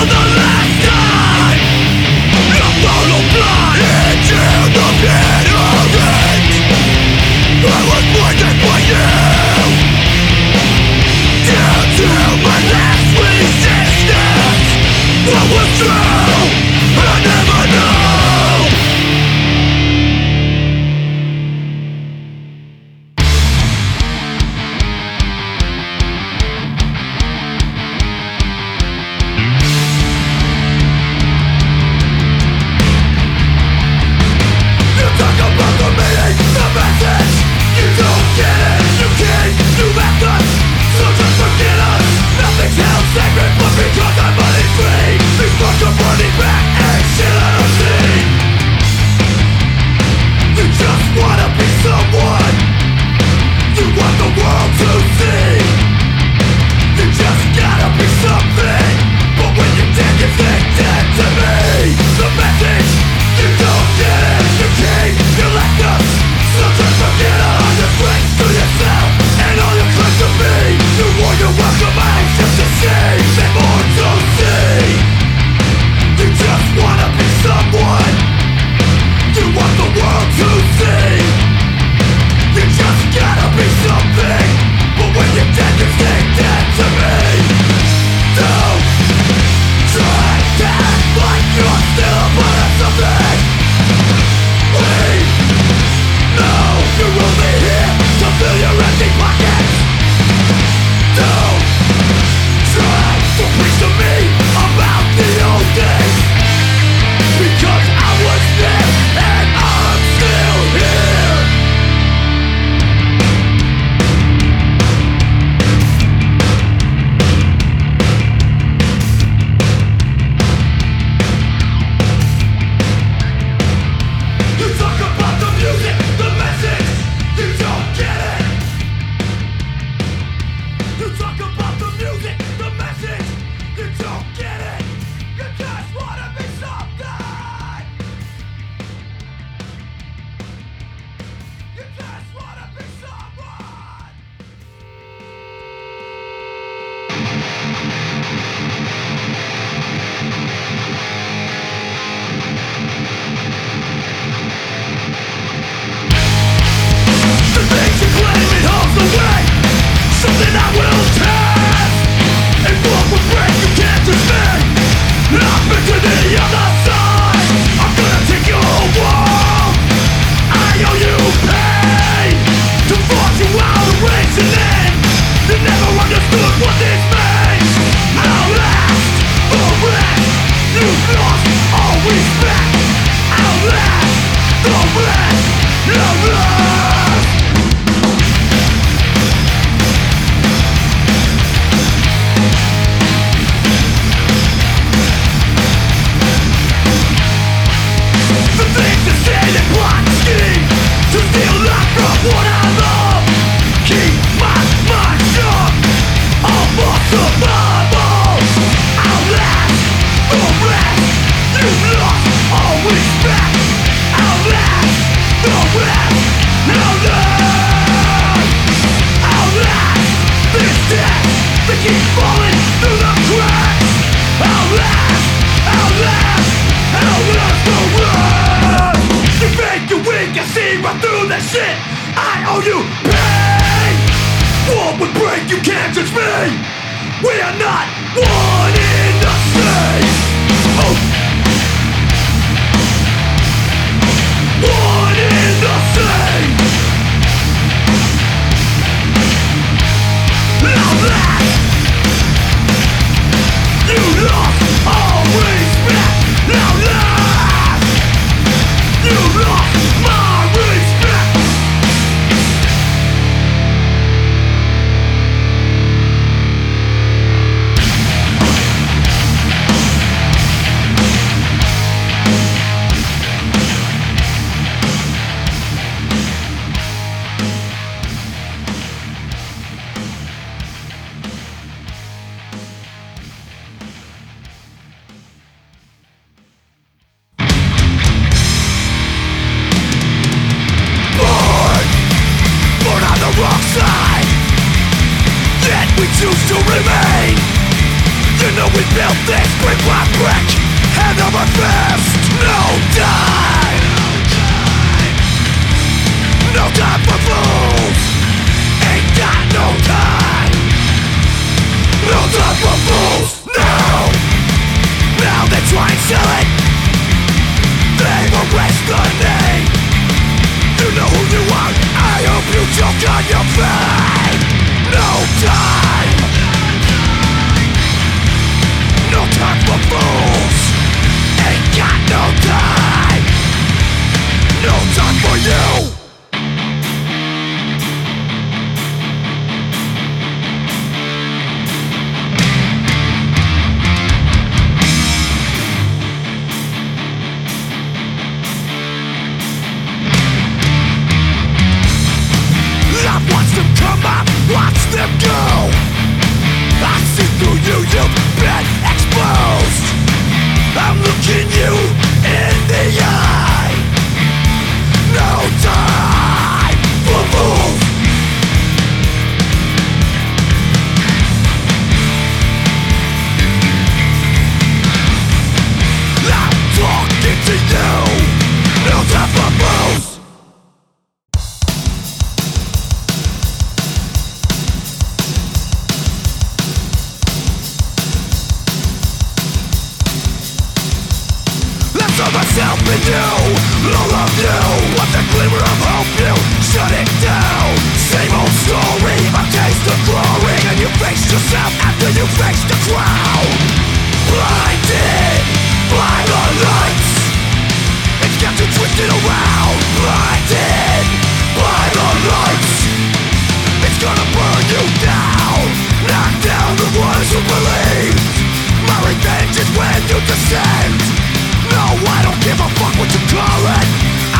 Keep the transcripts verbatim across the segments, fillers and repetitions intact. For the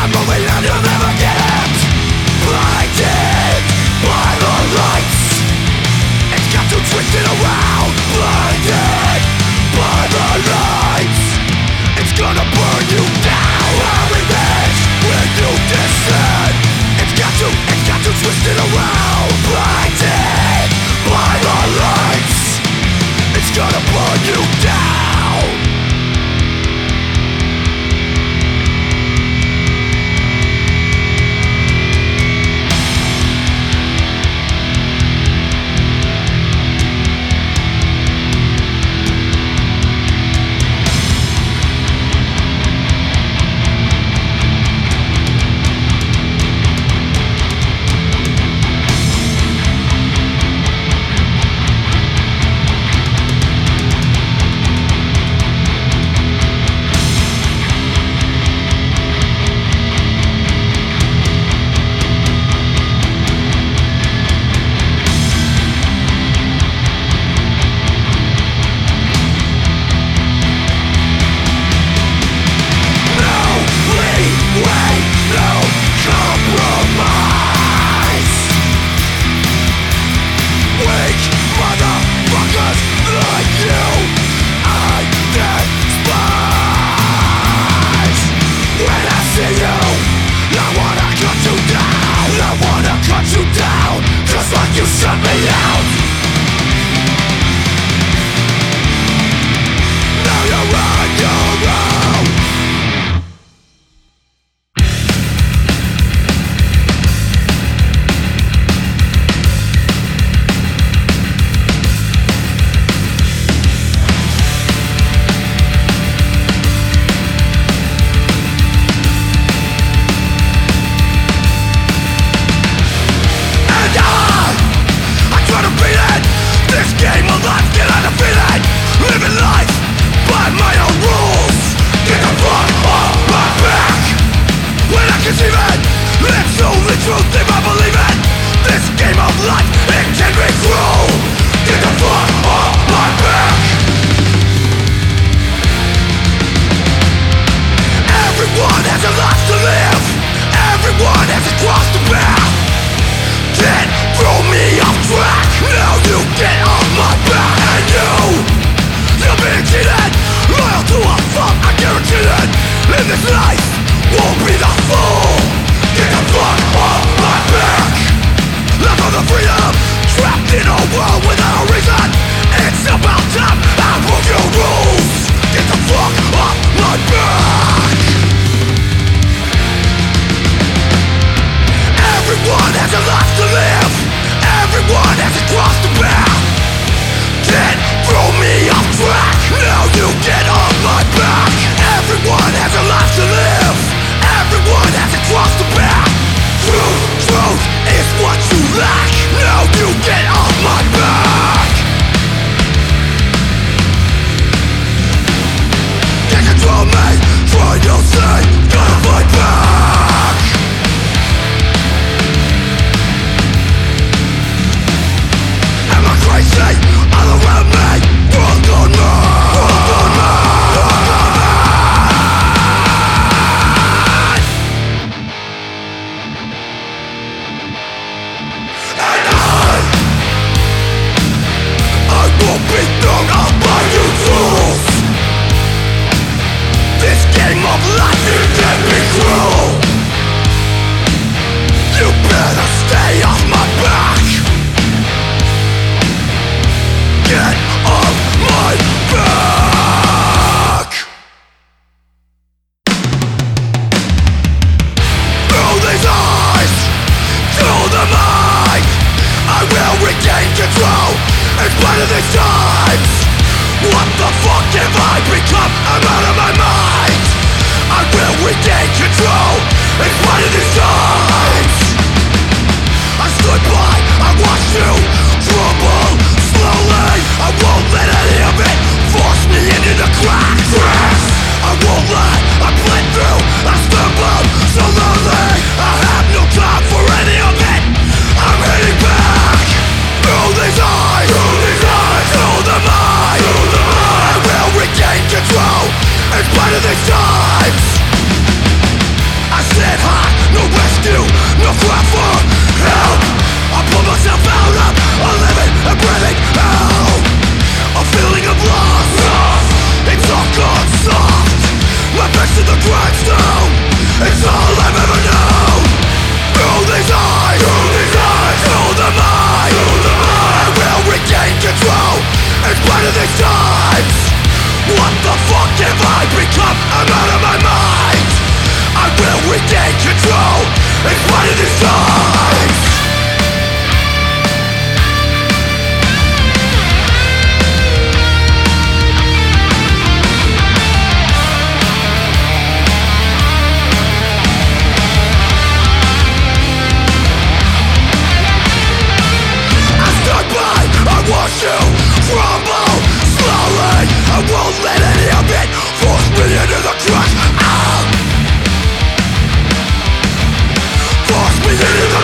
I'm Force me into the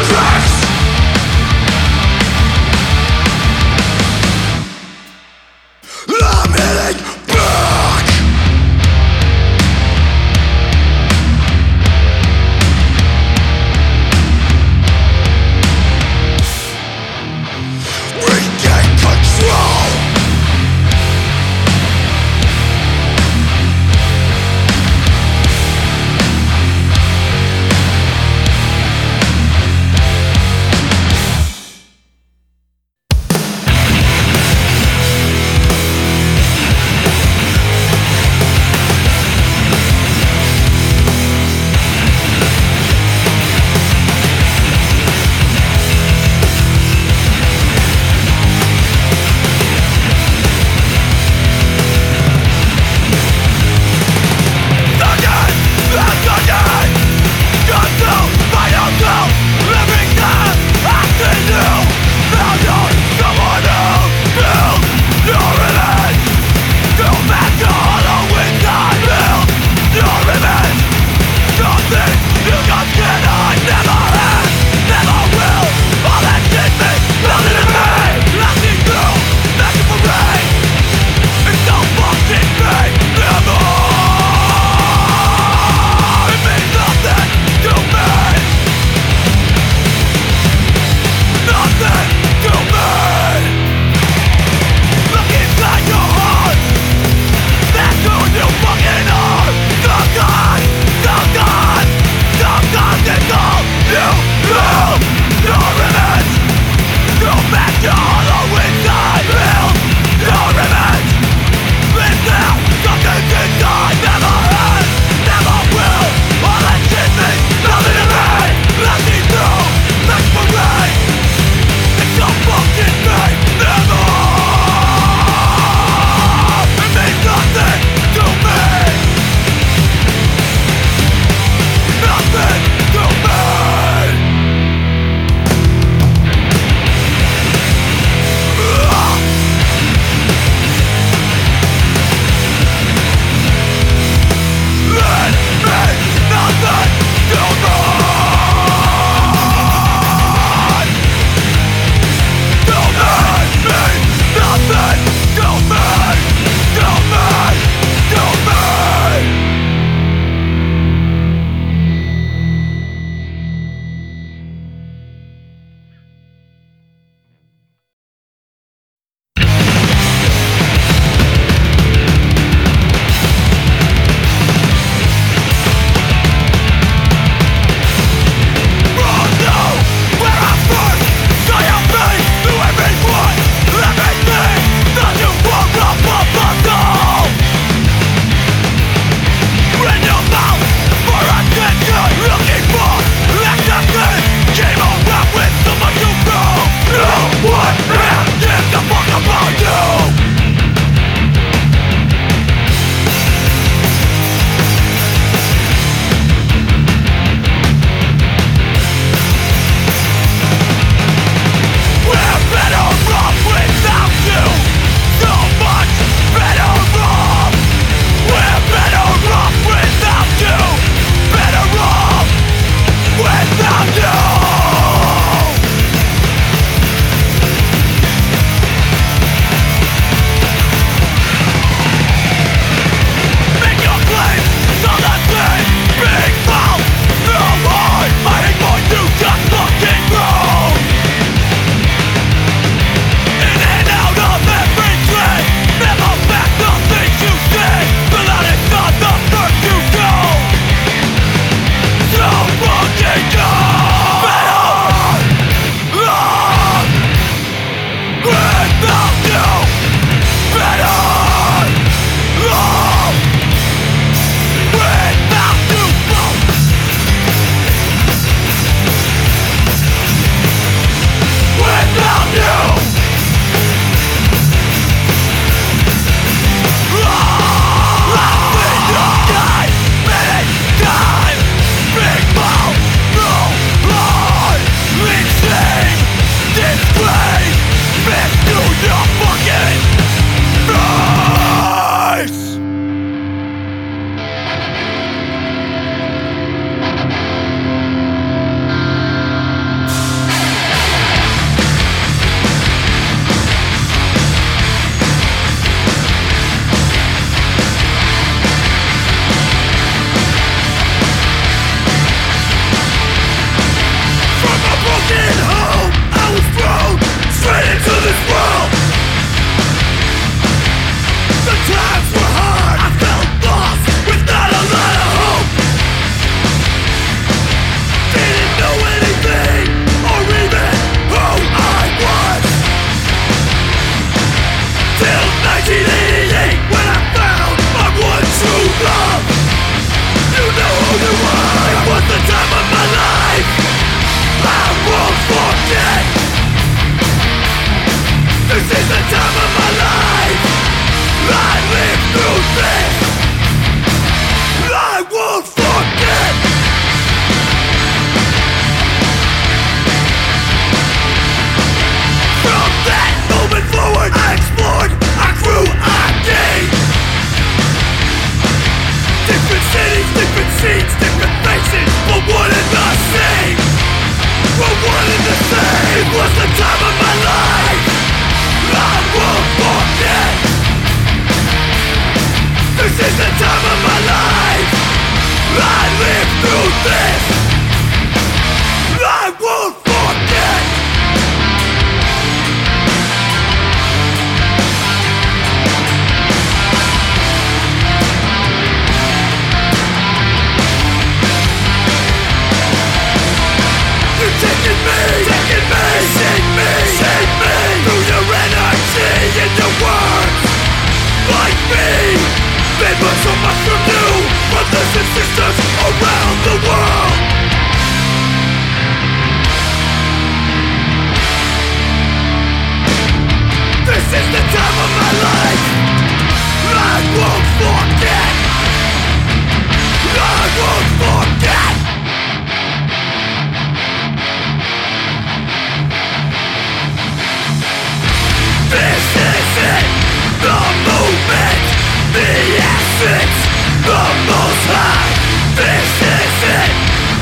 it's the Most High. This is it,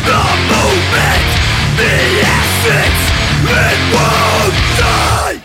the movement, the essence. It won't die.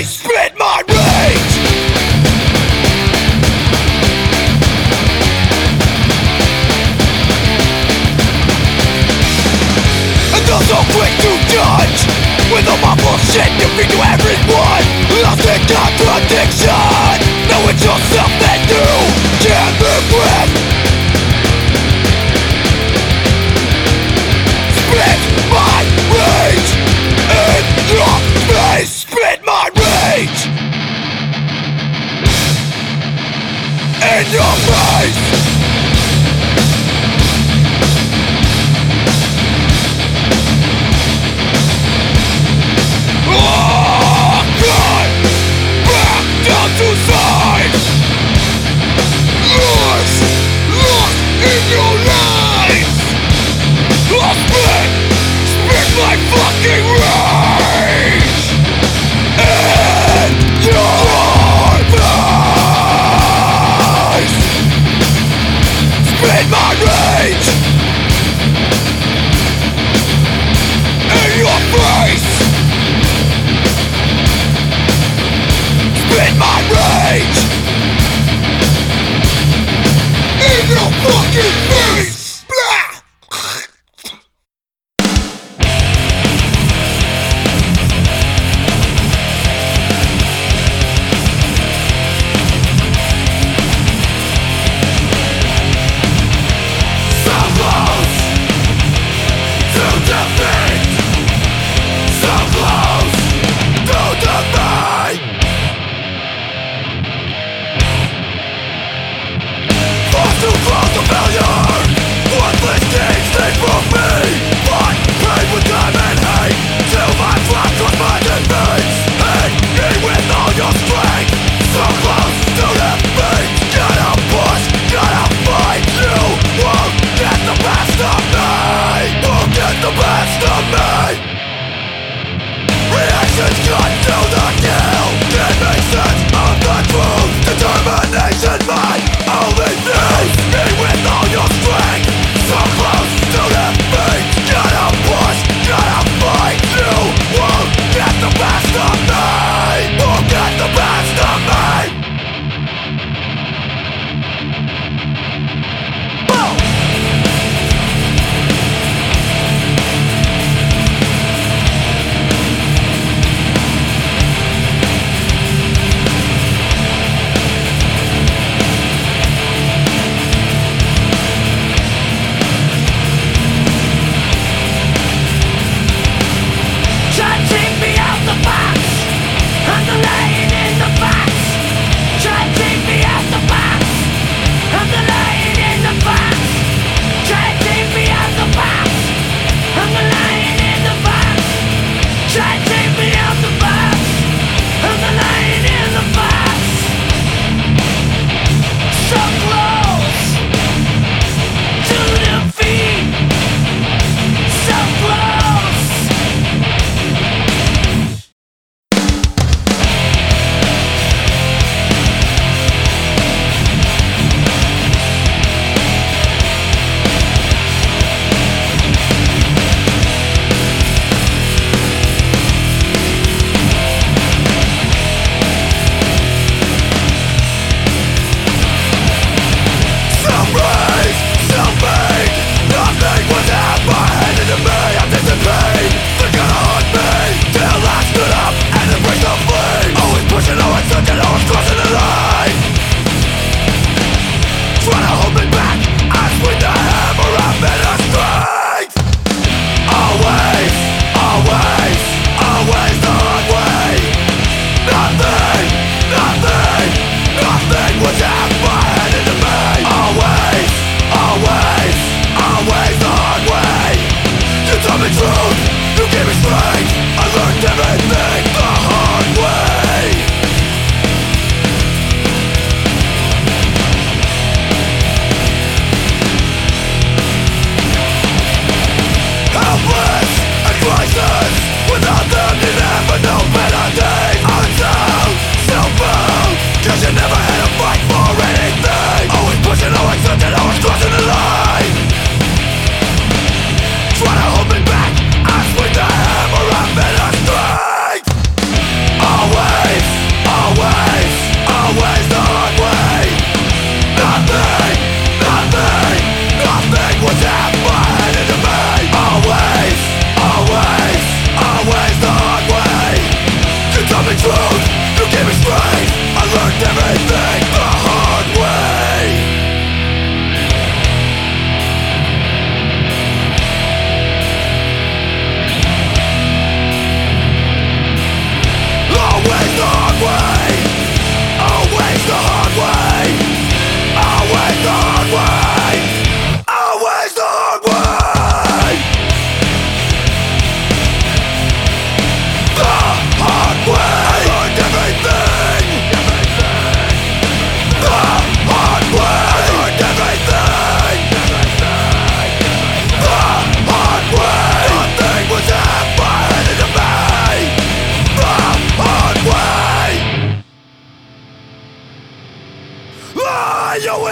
Spit my rage! With all my bullshit you feed to everyone, lost in contradiction. Now it's yourself that you can't live with. Spit my rage in your face. Spit my rage in your face. Failure!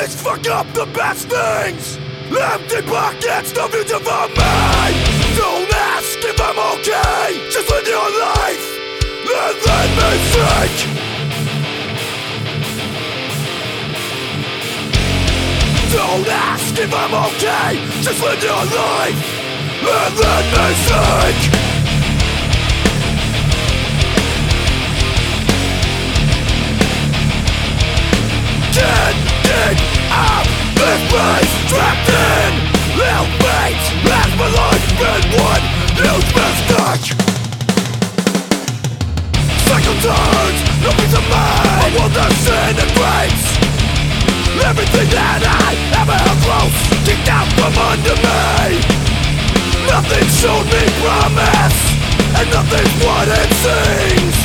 Please fuck up the best things. Empty pockets, no future for me. Don't ask if I'm okay. Just live your life and let me think. Don't ask if I'm okay. Just live your life and let me think. Ending up this place, trapped in ill fate. Has my life been one huge mistake? Cycle turns, no peace of mind. My world of sin and grace. Everything that I ever held close kicked out from under me. Nothing showed me promise, and nothing's what it seems.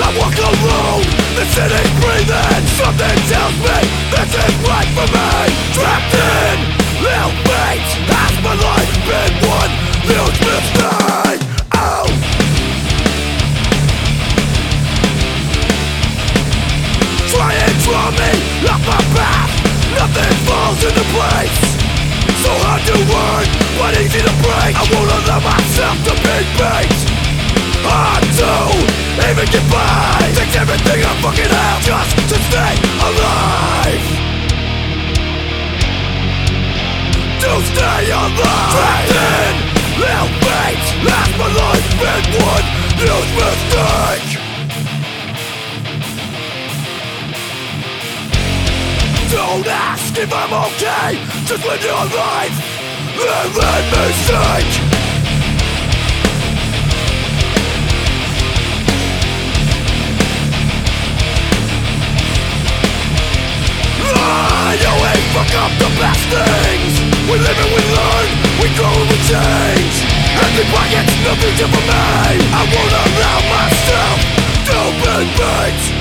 I walk alone, the city's breathing. Something tells me this is right for me. Trapped in ill fate. Has my life been one huge mistake? Oh. Try and draw me off my path. Nothing falls into place. So hard to earn, but easy to break. I won't allow myself to be bait. Hard to even get by. Takes everything I fucking have just to stay alive. To stay alive. Trapped in ill fate. Has my life been one huge mistake? Don't ask if I'm okay. Just live your life and let me sink. You ain't fuck up the best things. We live and we learn, we grow and we change. Empty pockets, no future for me. I won't allow myself to be bait.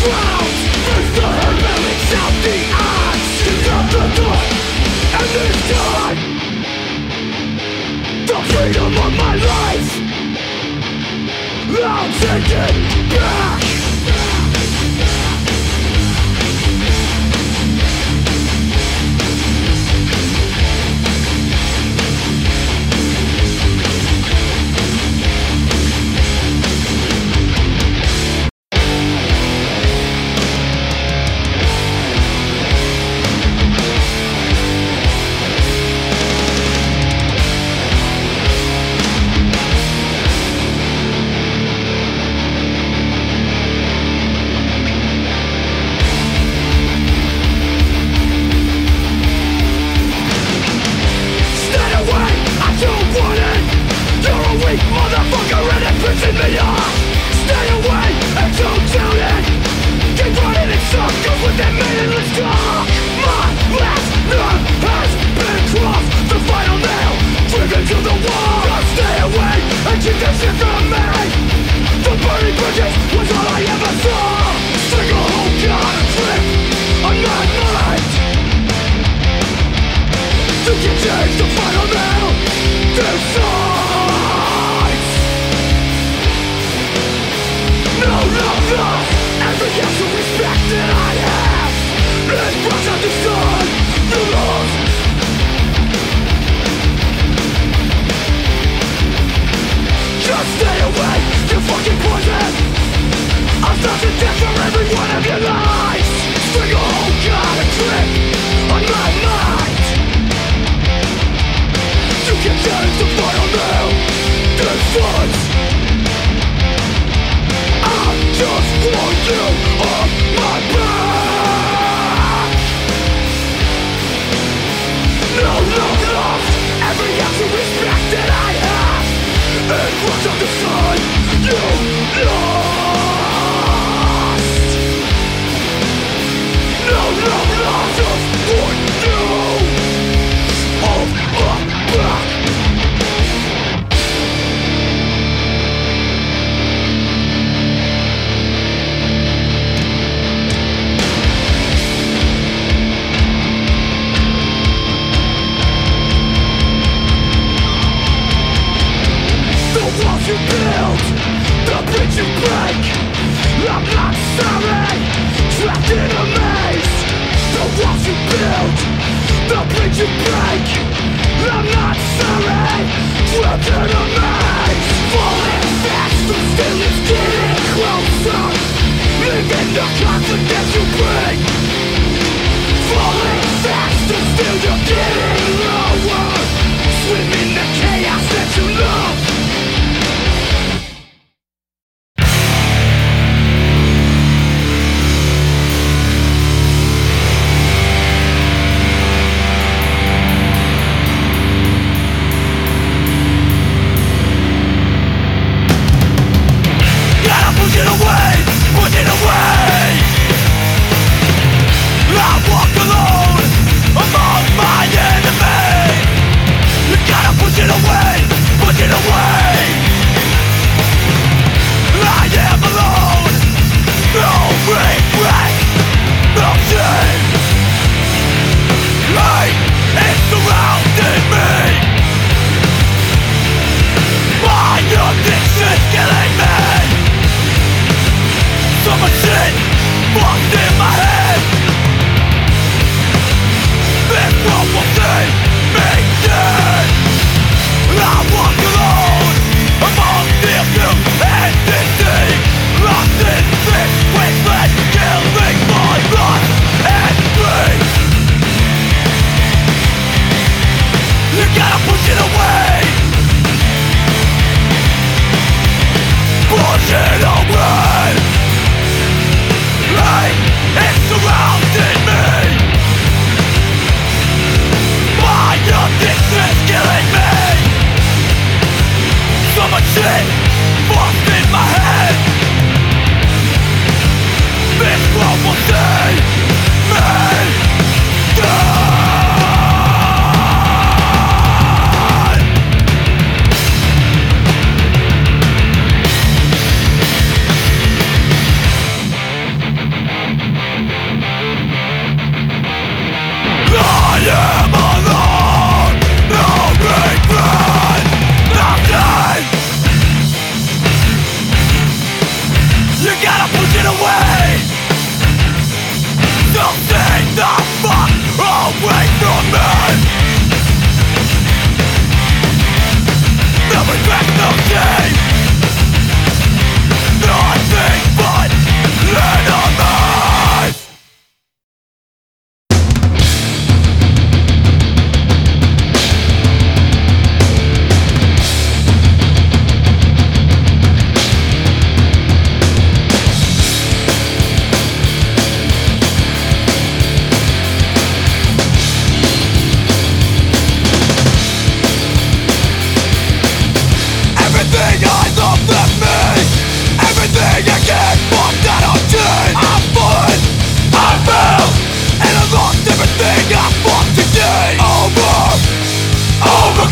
Push it away, push it away.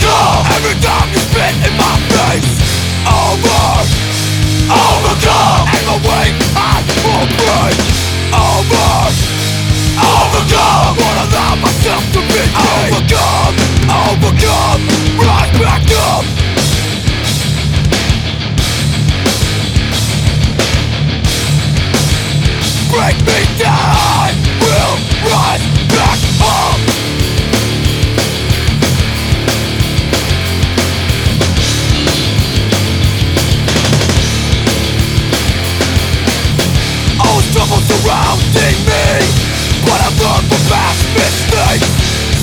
Overcome every time you spit in my face. Over, overcome, and the way I will break. Over, overcome, won't allow myself to be overcome, overcome, rise back up. Break me down, I will rise back up. All trouble surrounding me, but I've learned from past mistakes.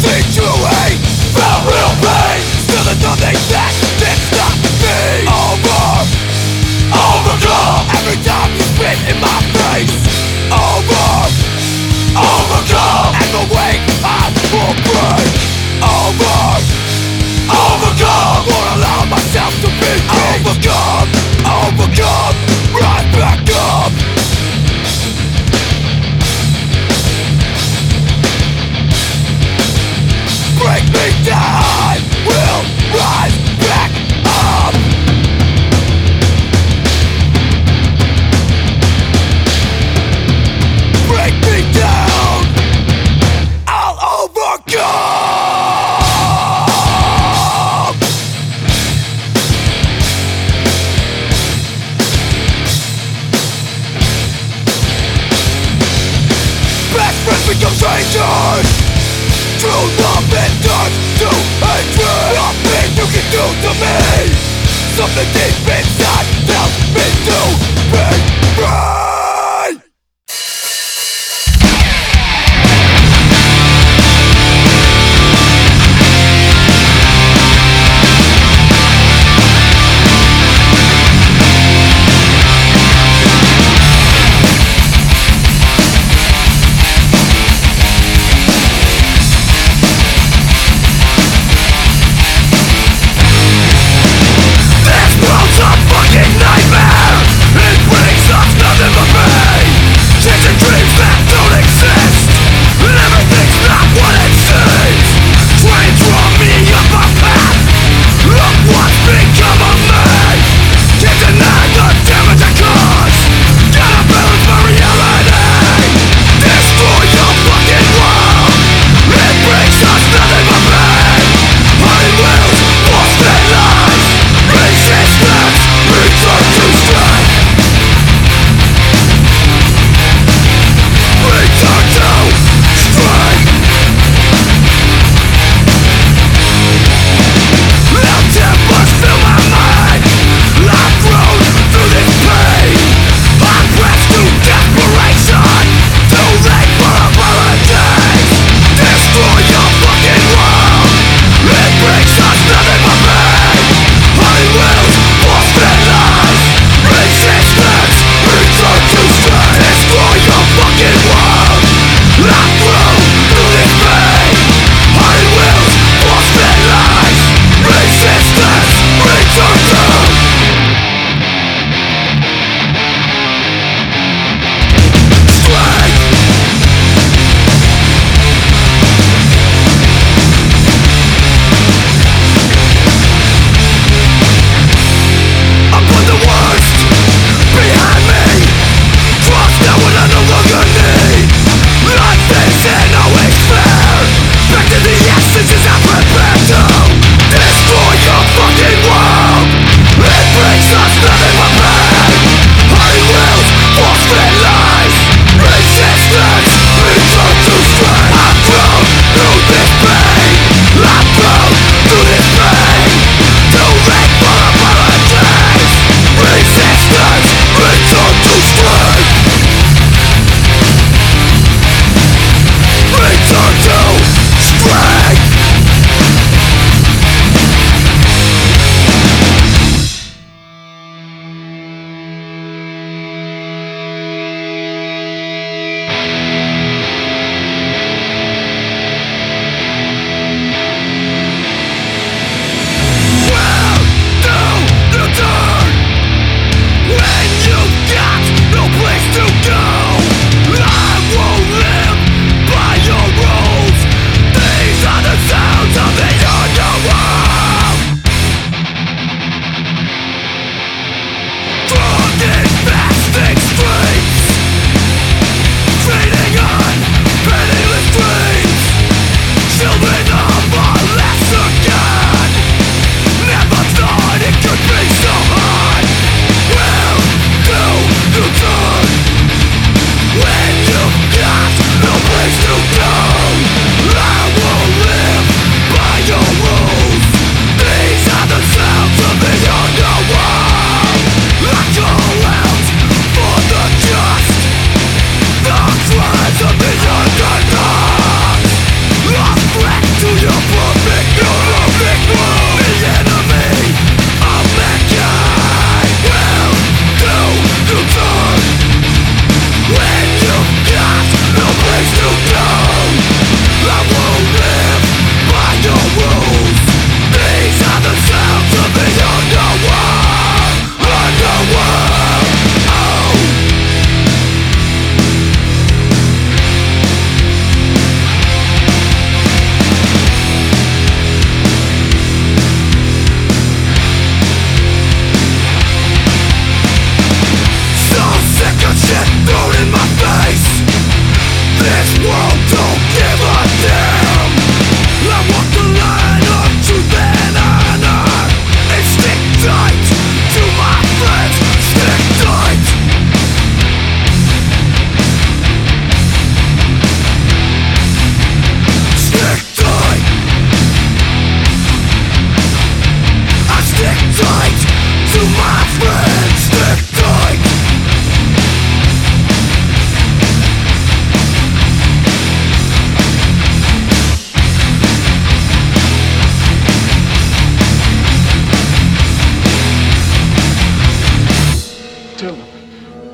See true hate, felt real pain, still there's nothing that can stop me. Over, overcome, every time you spit in my face. Over, overcome, and the way I will break. Over, overcome, won't allow myself to be overcome, overcome, rise back up. Break me down, I will rise back up. Become strangers. True love and turns to hatred. Nothing you can do to me. Something deep inside tells me to be free. Stop!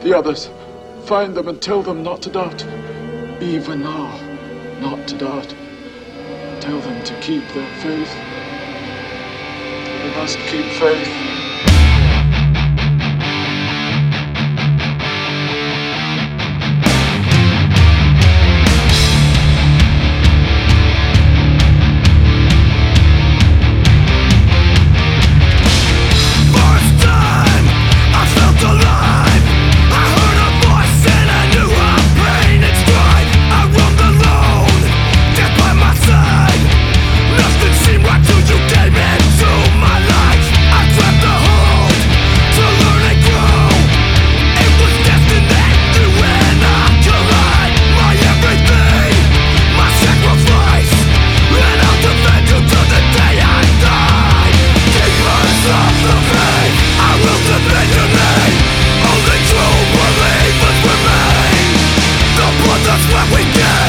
The others, find them and tell them not to doubt. Even now, not to doubt. Tell them to keep their faith. They must keep faith. That's what we get.